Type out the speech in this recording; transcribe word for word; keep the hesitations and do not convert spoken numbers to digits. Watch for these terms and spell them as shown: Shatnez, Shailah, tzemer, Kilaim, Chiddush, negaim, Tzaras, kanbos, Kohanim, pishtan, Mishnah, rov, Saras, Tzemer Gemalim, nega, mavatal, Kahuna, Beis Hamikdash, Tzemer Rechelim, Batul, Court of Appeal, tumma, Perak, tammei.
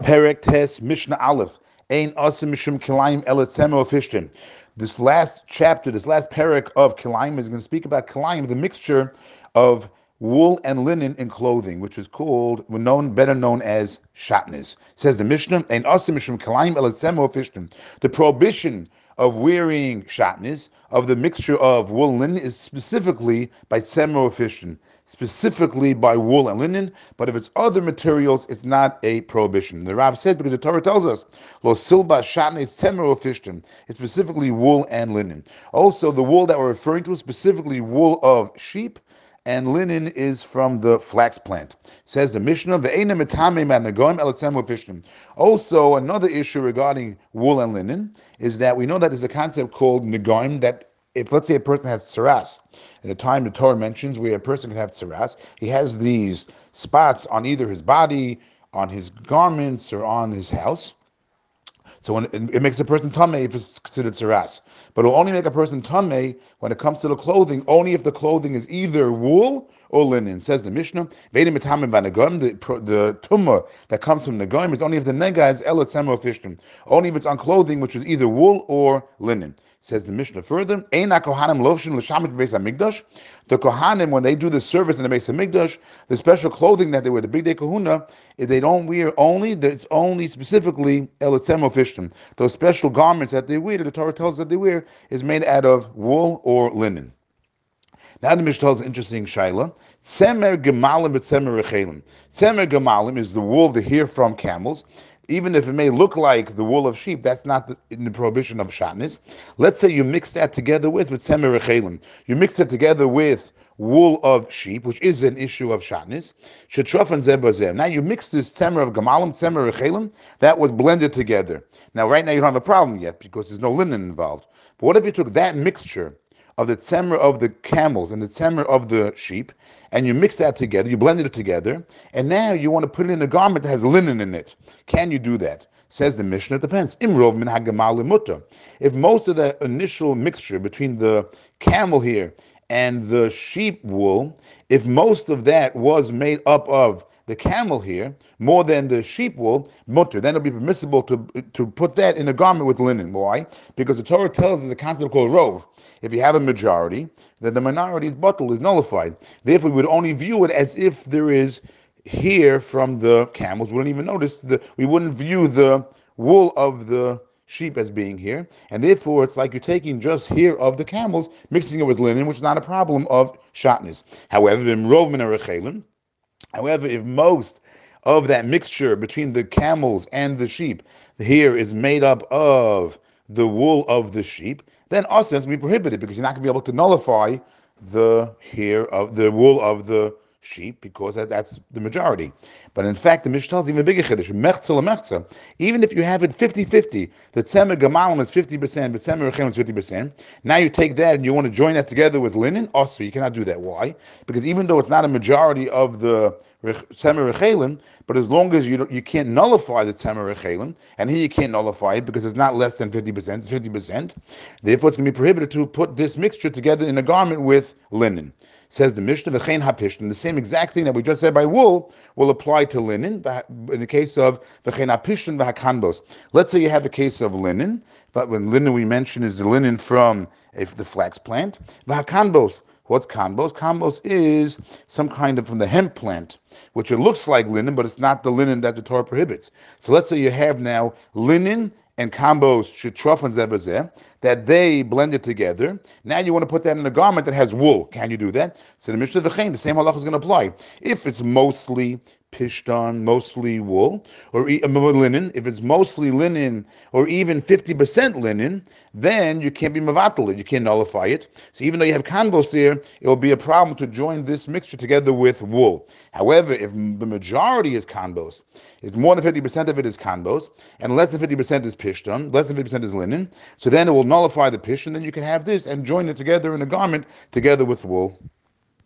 Perak Tes Mishnah Aleph. Ein Asim Mishum Kilaim El Tzemer of Pishtan. This last chapter, this last Perak of Kilaim is going to speak about Kilaim, the mixture of wool and linen in clothing, which is called, known, better known as Shatnez. Says the Mishnah, Ein Asim Mishum Kilaim El Tzemer of Pishtan. The prohibition of wearing shatnez, of the mixture of wool and linen, is specifically by tzemer pishtan, specifically by wool and linen, but if it's other materials, it's not a prohibition. The Rav says, because the Torah tells us, lo silba shatnez tzemer pishtan, it's specifically wool and linen. Also, the wool that we're referring to is specifically wool of sheep, and linen is from the flax plant. Says the Mishnah, Ve'ena mitame ma negaim el tzemer pishtan. Also, another issue regarding wool and linen is that we know that there's a concept called negaim, that if, let's say, a person has tzaras, at the time the Torah mentions where a person can have tzaras, he has these spots on either his body, on his garments, or on his house. So when it makes a person tammei if it's considered saras, but it will only make a person tammei when it comes to the clothing, only if the clothing is either wool or linen. Says the Mishnah, the the tumma that comes from negaim is only if the nega is el tzemer pishtan, only if it's on clothing which is either wool or linen. Says the Mishnah further, Eina Kohanim Loshin L'Shamit Beis Hamikdash. The Kohanim, when they do the service in the Beis Hamikdash, the special clothing that they wear, the big day Kahuna, they don't wear only, it's only specifically El Tzemer Pishtan. Those special garments that they wear, the Torah tells us that they wear, is made out of wool or linen. Now the Mishnah tells an interesting Shailah. Tzemer Gemalim with Tzemer Rechelim. Tzemer Gemalim is the wool, the hair from camels. Even if it may look like the wool of sheep, that's not the, in the prohibition of shatnez. Let's say you mix that together with, with tzemer rechelim. You mix it together with wool of sheep, which is an issue of shatnez. Shetrafan zebazem. Now you mix this tzemer of gemalim, tzemer rechelim, that was blended together. Now right now you don't have a problem yet because there's no linen involved. But what if you took that mixture of the tzemer of the camels and the tzemer of the sheep, and you mix that together, you blended it together, and now you want to put it in a garment that has linen in it? Can you do that? Says the Mishnah, it depends. Im rov min hagamal mutter. If most of the initial mixture between the camel hair and the sheep wool, if most of that was made up of the camel hair more than the sheep wool, mutter, then it'll be permissible to to put that in a garment with linen. Why? Because the Torah tells us a concept called rov. If you have a majority, then the minority's batul is nullified. Therefore, we would only view it as if there is hair from the camels. We wouldn't even notice the. We wouldn't view the wool of the sheep as being here, and therefore it's like you're taking just hair of the camels, mixing it with linen, which is not a problem of shatnez. However, in rov min rechelim. However, if most of that mixture between the camels and the sheep here is made up of the wool of the sheep, then also it's going to be prohibited because you're not going to be able to nullify the hair of the wool of the sheep because that, that's the majority. But in fact, the Mishnah tells even bigger chiddush, mechza lemechza. Even if you have it fifty-fifty, the tzemer gemalim is fifty percent, but tzemer rechelim is fifty percent. Now you take that and you want to join that together with linen, also you cannot do that. Why? Because even though it's not a majority of the tzemer rechelim, but as long as you don't, you can't nullify the tzemer rechelim, and here you can't nullify it because it's not less than fifty percent, it's fifty percent. Therefore, it's going to be prohibited to put this mixture together in a garment with linen. Says the Mishnah, v'chein hapishtan. The same exact thing that we just said by wool will apply to linen in the case of v'chein hapishtan v'hakanbos. Let's say you have a case of linen, but when linen we mention is the linen from if the flax plant. V'hakanbos. What's kanbos? Kanbos is some kind of from the hemp plant, which it looks like linen, but it's not the linen that the Torah prohibits. So let's say you have now linen and kanbos, shetrafan zebazeh, that they blended together. Now you want to put that in a garment that has wool. Can you do that? So the Mishnah V'chein, the same halacha is going to apply. If it's mostly pishtan, mostly wool, or e- linen, if it's mostly linen, or even fifty percent linen, then you can't be mavatal it, you can't nullify it. So even though you have kanbos there, it will be a problem to join this mixture together with wool. However, if the majority is kanbos, it's more than fifty percent of it is kanbos, and less than fifty percent is pishtan, less than fifty percent is linen, so then it will nullify the pishtan, then you can have this and join it together in a garment together with wool.